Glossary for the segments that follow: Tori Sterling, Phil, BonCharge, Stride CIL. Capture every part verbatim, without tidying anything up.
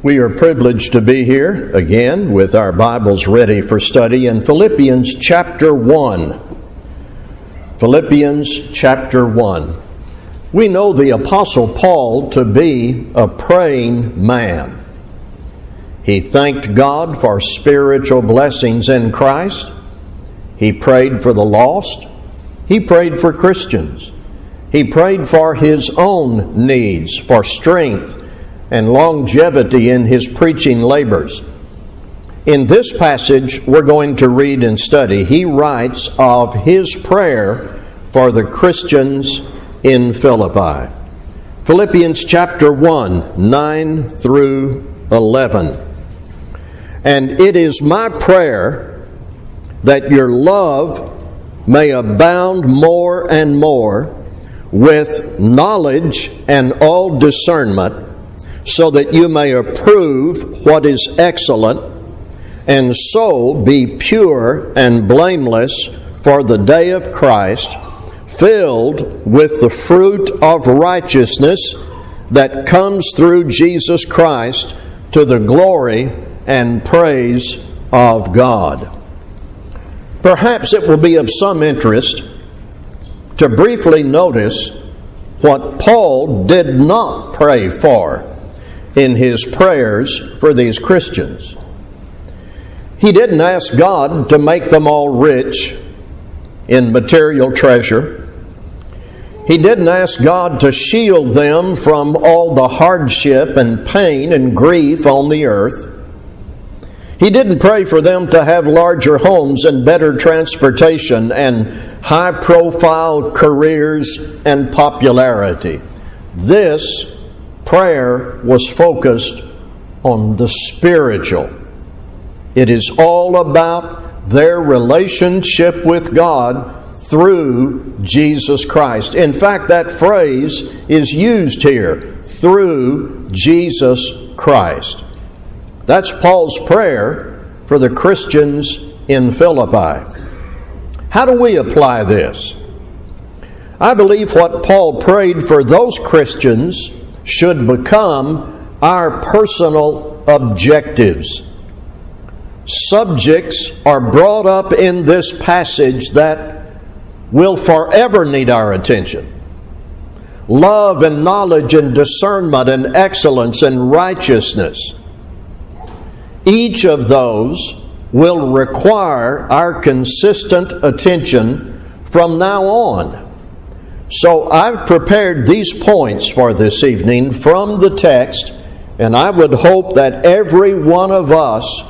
We are privileged to be here again with our Bibles ready for study in Philippians chapter one. Philippians chapter one. We know the Apostle Paul to be a praying man. He thanked God for spiritual blessings in Christ. He prayed for the lost. He prayed for Christians. He prayed for his own needs, for strength and longevity in his preaching labors. In this passage we're going to read and study, he writes of his prayer for the Christians in Philippi. Philippians chapter one, nine through eleven. And it is my prayer that your love may abound more and more with knowledge and all discernment, so that you may approve what is excellent, and so be pure and blameless for the day of Christ, filled with the fruit of righteousness that comes through Jesus Christ to the glory and praise of God. Perhaps it will be of some interest to briefly notice what Paul did not pray for in his prayers for these Christians. He didn't ask God to make them all rich in material treasure. He didn't ask God to shield them from all the hardship and pain and grief on the earth. He didn't pray for them to have larger homes and better transportation and high-profile careers and popularity. This prayer was focused on the spiritual. It is all about their relationship with God through Jesus Christ. In fact, that phrase is used here, through Jesus Christ. That's Paul's prayer for the Christians in Philippi. How do we apply this? I believe what Paul prayed for those Christians should become our personal objectives. Subjects are brought up in this passage that will forever need our attention. Love and knowledge and discernment and excellence and righteousness. Each of those will require our consistent attention from now on. So I've prepared these points for this evening from the text, and I would hope that every one of us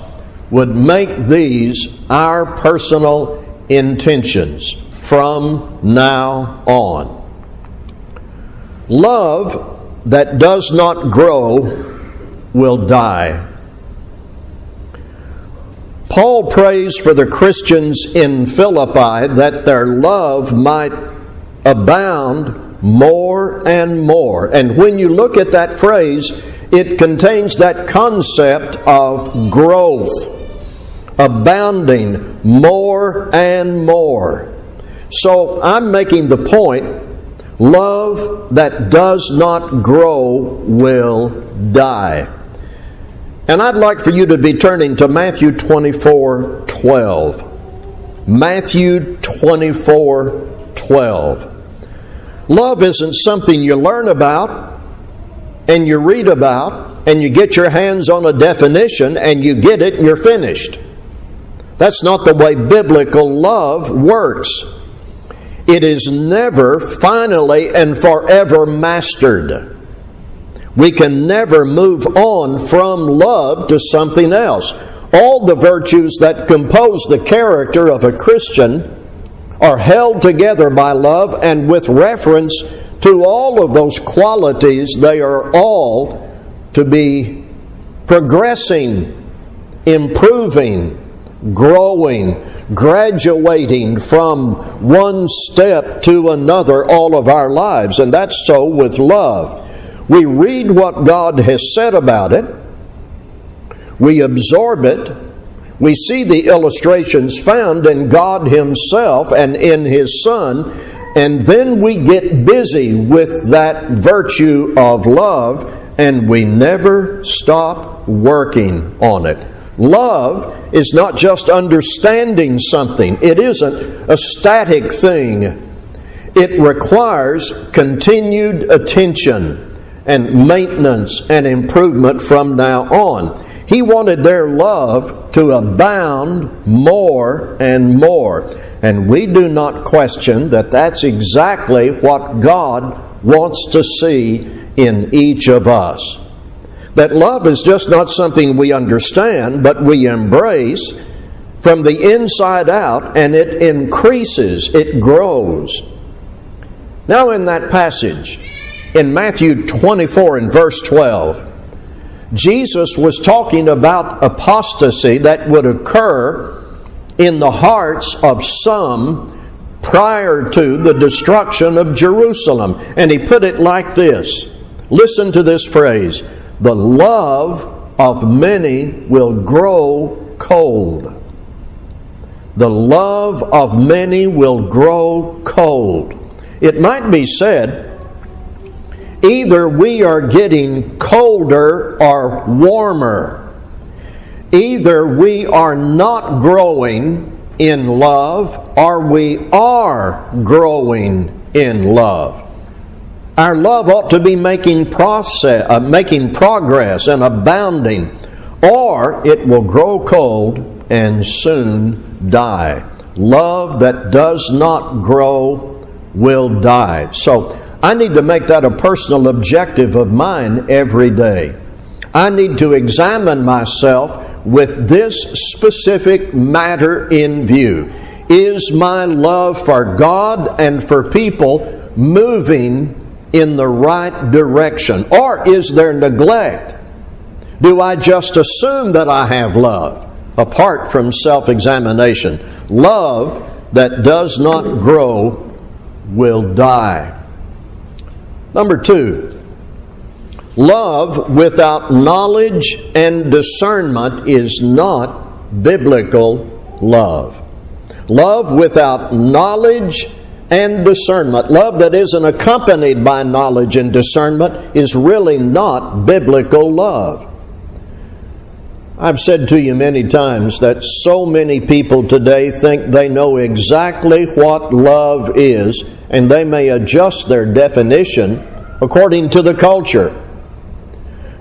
would make these our personal intentions from now on. Love that does not grow will die. Paul prays for the Christians in Philippi that their love might abound more and more. And when you look at that phrase, it contains that concept of growth, abounding more and more. So I'm making the point, love that does not grow will die. And I'd like for you to be turning to Matthew twenty-four, twelve. Matthew twenty-four, twelve. Love isn't something you learn about, and you read about, and you get your hands on a definition, and you get it, and you're finished. That's not the way biblical love works. It is never finally and forever mastered. We can never move on from love to something else. All the virtues that compose the character of a Christian are held together by love, and with reference to all of those qualities, they are all to be progressing, improving, growing, graduating from one step to another all of our lives. And that's so with love. We read what God has said about it. We absorb it. We see the illustrations found in God Himself and in His Son. And then we get busy with that virtue of love and we never stop working on it. Love is not just understanding something. It isn't a static thing. It requires continued attention and maintenance and improvement from now on. He wanted their love to abound more and more. And we do not question that that's exactly what God wants to see in each of us. That love is just not something we understand, but we embrace from the inside out, and it increases, it grows. Now in that passage, in Matthew twenty-four and verse twelve, Jesus was talking about apostasy that would occur in the hearts of some prior to the destruction of Jerusalem. And he put it like this. Listen to this phrase. The love of many will grow cold. The love of many will grow cold. It might be said, either we are getting colder or warmer. Either we are not growing in love or we are growing in love. Our love ought to be making process, uh, making progress and abounding, or it will grow cold and soon die. Love that does not grow will die. So, I need to make that a personal objective of mine every day. I need to examine myself with this specific matter in view. Is my love for God and for people moving in the right direction? Or is there neglect? Do I just assume that I have love? Apart from self-examination, love that does not grow will die. Number two, love without knowledge and discernment is not biblical love. Love without knowledge and discernment, love that isn't accompanied by knowledge and discernment, is really not biblical love. I've said to you many times that so many people today think they know exactly what love is, and they may adjust their definition according to the culture.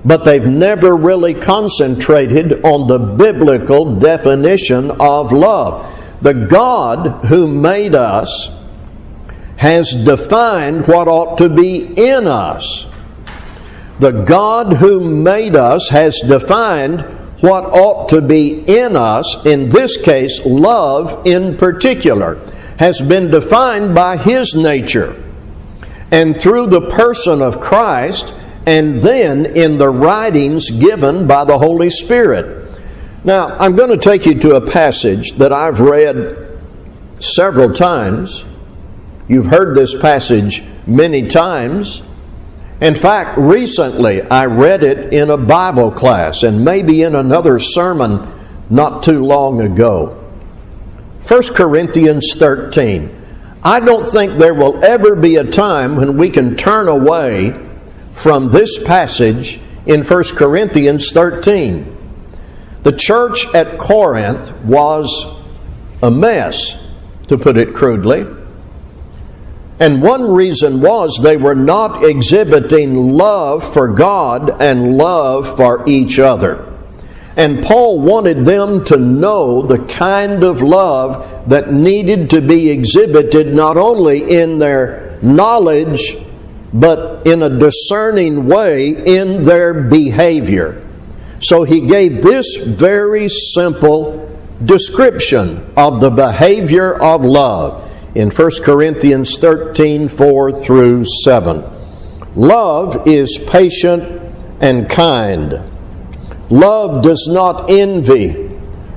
But they've never really concentrated on the biblical definition of love. The God who made us has defined what ought to be in us. The God who made us has defined what ought to be in us, in this case, love in particular, has been defined by His nature. And through the person of Christ, and then in the writings given by the Holy Spirit. Now, I'm going to take you to a passage that I've read several times. You've heard this passage many times. In fact, recently I read it in a Bible class and maybe in another sermon not too long ago. First Corinthians thirteen. I don't think there will ever be a time when we can turn away from this passage in First Corinthians thirteen. The church at Corinth was a mess, to put it crudely. And one reason was they were not exhibiting love for God and love for each other. And Paul wanted them to know the kind of love that needed to be exhibited not only in their knowledge, but in a discerning way in their behavior. So he gave this very simple description of the behavior of love. In First Corinthians thirteen, four through seven. Love is patient and kind. Love does not envy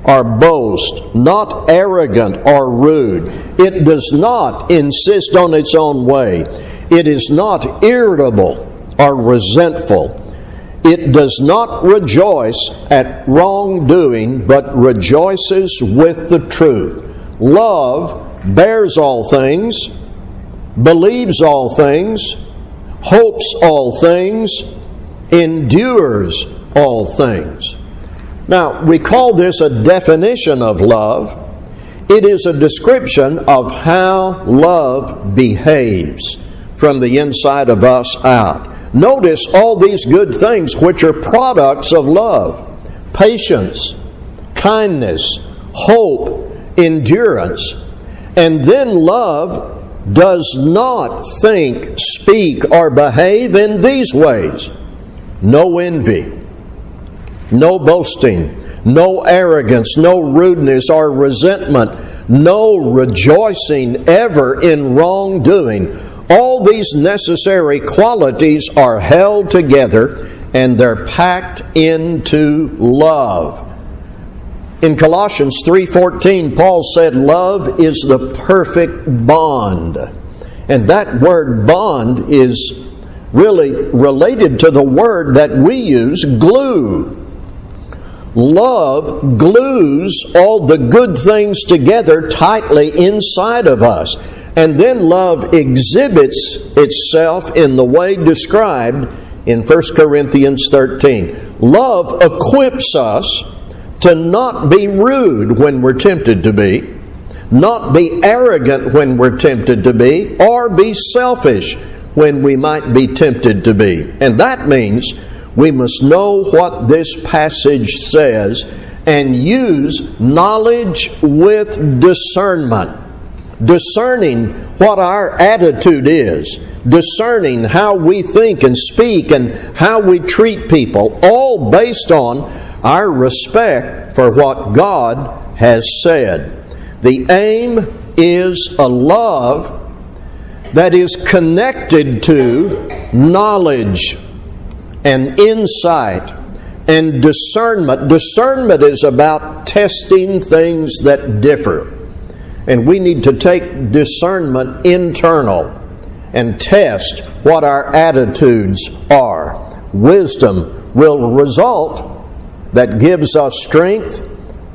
or boast, not arrogant or rude. It does not insist on its own way. It is not irritable or resentful. It does not rejoice at wrongdoing, but rejoices with the truth. Love bears all things, believes all things, hopes all things, endures all things. Now, we call this a definition of love. It is a description of how love behaves from the inside of us out. Notice all these good things which are products of love: patience, kindness, hope, endurance. And then love does not think, speak, or behave in these ways: no envy, no boasting, no arrogance, no rudeness or resentment, no rejoicing ever in wrongdoing. All these necessary qualities are held together and they're packed into love. In Colossians three fourteen, Paul said, "Love is the perfect bond." And that word bond is really related to the word that we use, glue. Love glues all the good things together tightly inside of us. And then love exhibits itself in the way described in First Corinthians thirteen. Love equips us to not be rude when we're tempted to be, not be arrogant when we're tempted to be, or be selfish when we might be tempted to be. And that means we must know what this passage says and use knowledge with discernment, discerning what our attitude is, discerning how we think and speak and how we treat people, all based on our respect for what God has said. The aim is a love that is connected to knowledge and insight and discernment. Discernment is about testing things that differ. And we need to take discernment internal and test what our attitudes are. Wisdom will result that gives us strength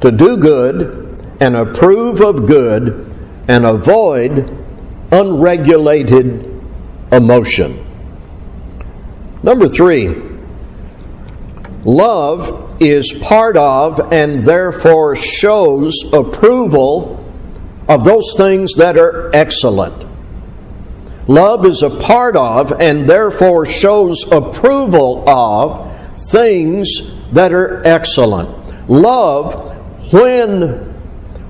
to do good and approve of good and avoid unregulated emotion. Number three, love is part of and therefore shows approval of those things that are excellent. Love is a part of and therefore shows approval of things that are excellent. Love, when,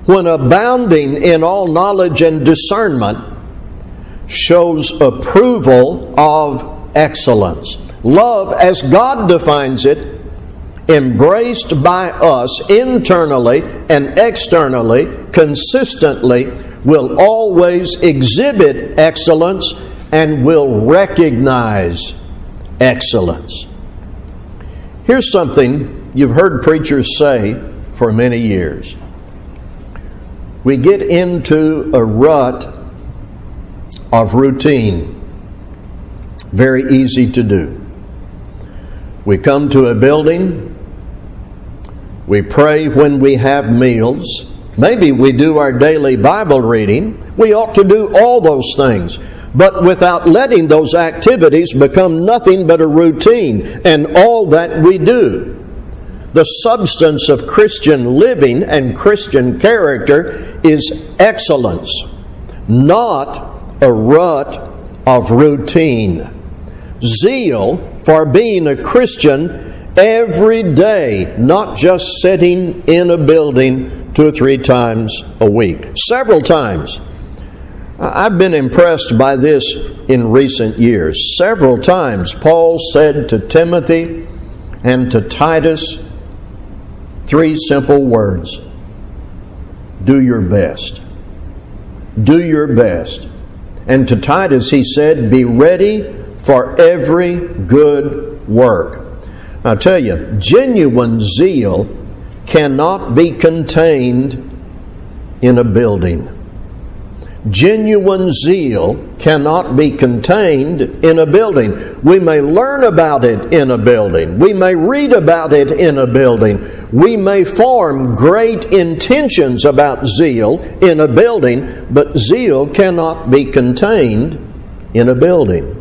when abounding in all knowledge and discernment, shows approval of excellence. Love, as God defines it, embraced by us internally and externally, consistently, will always exhibit excellence and will recognize excellence. Here's something you've heard preachers say for many years. We get into a rut of routine. Very easy to do. We come to a building, we pray when we have meals, maybe we do our daily Bible reading. We ought to do all those things, but without letting those activities become nothing but a routine and all that we do. The substance of Christian living and Christian character is excellence, not a rut of routine. Zeal for being a Christian every day, not just sitting in a building two or three times a week. Several times. I've been impressed by this in recent years. Several times Paul said to Timothy and to Titus three simple words: do your best. Do your best. And to Titus he said, be ready for every good work. I'll tell you, genuine zeal cannot be contained in a building. Genuine zeal cannot be contained in a building. We may learn about it in a building. We may read about it in a building. We may form great intentions about zeal in a building, but zeal cannot be contained in a building.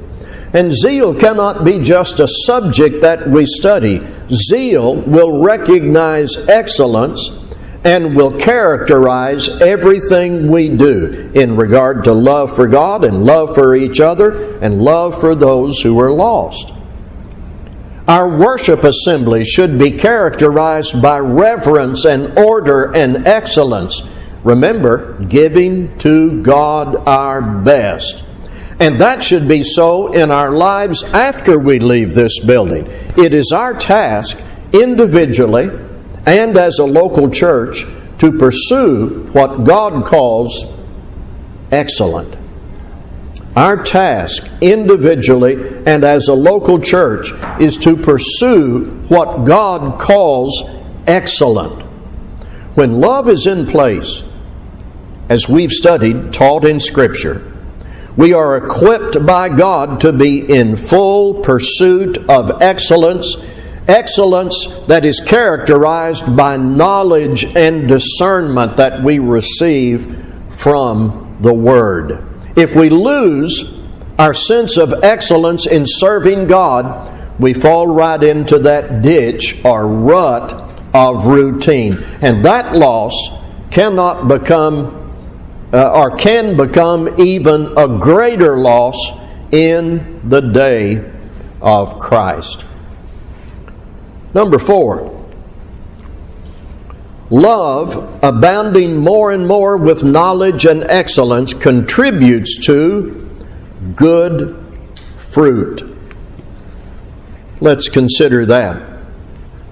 And zeal cannot be just a subject that we study. Zeal will recognize excellence and will characterize everything we do in regard to love for God and love for each other and love for those who are lost. Our worship assembly should be characterized by reverence and order and excellence. Remember, giving to God our best. And that should be so in our lives after we leave this building. It is our task, individually and as a local church, to pursue what God calls excellent. Our task, individually and as a local church, is to pursue what God calls excellent. When love is in place, as we've studied, taught in Scripture, we are equipped by God to be in full pursuit of excellence, excellence that is characterized by knowledge and discernment that we receive from the Word. If we lose our sense of excellence in serving God, we fall right into that ditch or rut of routine. And that loss cannot become Uh, or can become even a greater loss in the day of Christ. Number four, love, abounding more and more with knowledge and excellence, contributes to good fruit. Let's consider that.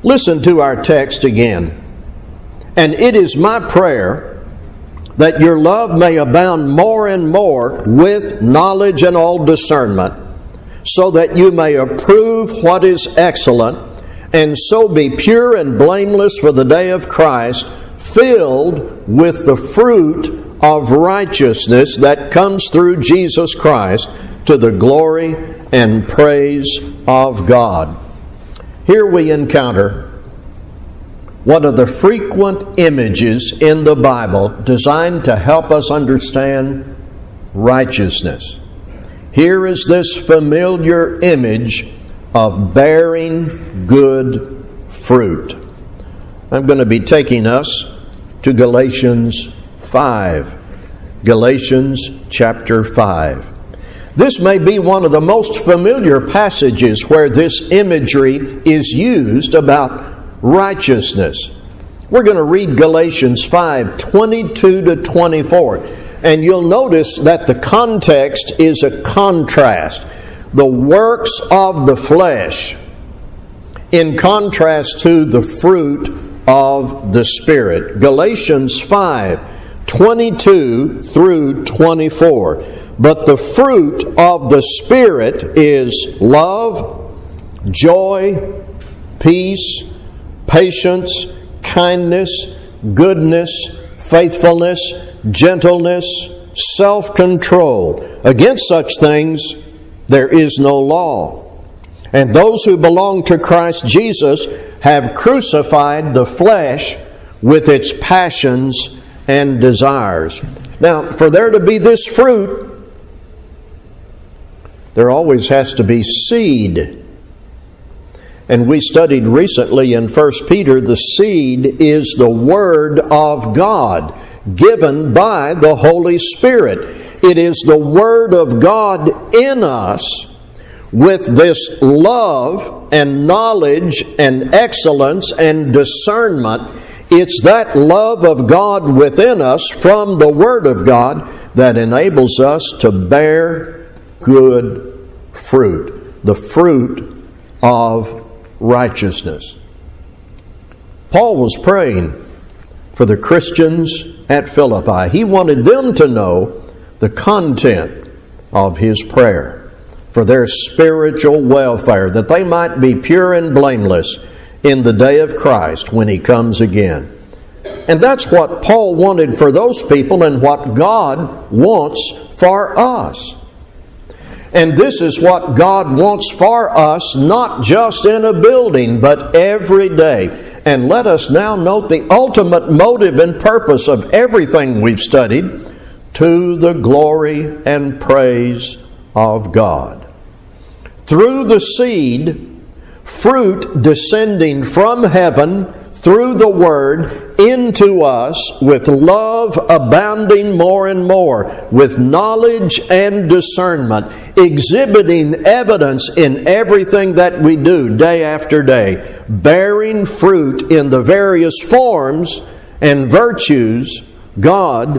Listen to our text again. And it is my prayer that your love may abound more and more with knowledge and all discernment, so that you may approve what is excellent, and so be pure and blameless for the day of Christ, filled with the fruit of righteousness that comes through Jesus Christ, to the glory and praise of God. Here we encounter one of the frequent images in the Bible designed to help us understand righteousness. Here is this familiar image of bearing good fruit. I'm going to be taking us to Galatians five. Galatians chapter five. This may be one of the most familiar passages where this imagery is used about righteousness. We're going to read Galatians five, twenty-two to twenty-four. And you'll notice that the context is a contrast. The works of the flesh in contrast to the fruit of the Spirit. Galatians five, twenty-two through twenty-four. But the fruit of the Spirit is love, joy, peace, patience, kindness, goodness, faithfulness, gentleness, self-control. Against such things there is no law. And those who belong to Christ Jesus have crucified the flesh with its passions and desires. Now, for there to be this fruit, there always has to be seed. And we studied recently in First Peter, the seed is the Word of God, given by the Holy Spirit. It is the Word of God in us with this love and knowledge and excellence and discernment. It's that love of God within us from the Word of God that enables us to bear good fruit, the fruit of righteousness. Paul was praying for the Christians at Philippi. He wanted them to know the content of his prayer for their spiritual welfare, that they might be pure and blameless in the day of Christ when He comes again. And that's what Paul wanted for those people and what God wants for us. And this is what God wants for us, not just in a building, but every day. And let us now note the ultimate motive and purpose of everything we've studied: to the glory and praise of God. through the seed, fruit descending from heaven through the Word into us, with love abounding more and more, with knowledge and discernment, exhibiting evidence in everything that we do day after day, bearing fruit in the various forms and virtues God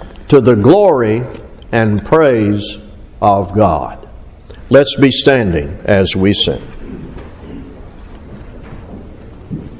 to the glory and praise of God. Let's be standing as we sing.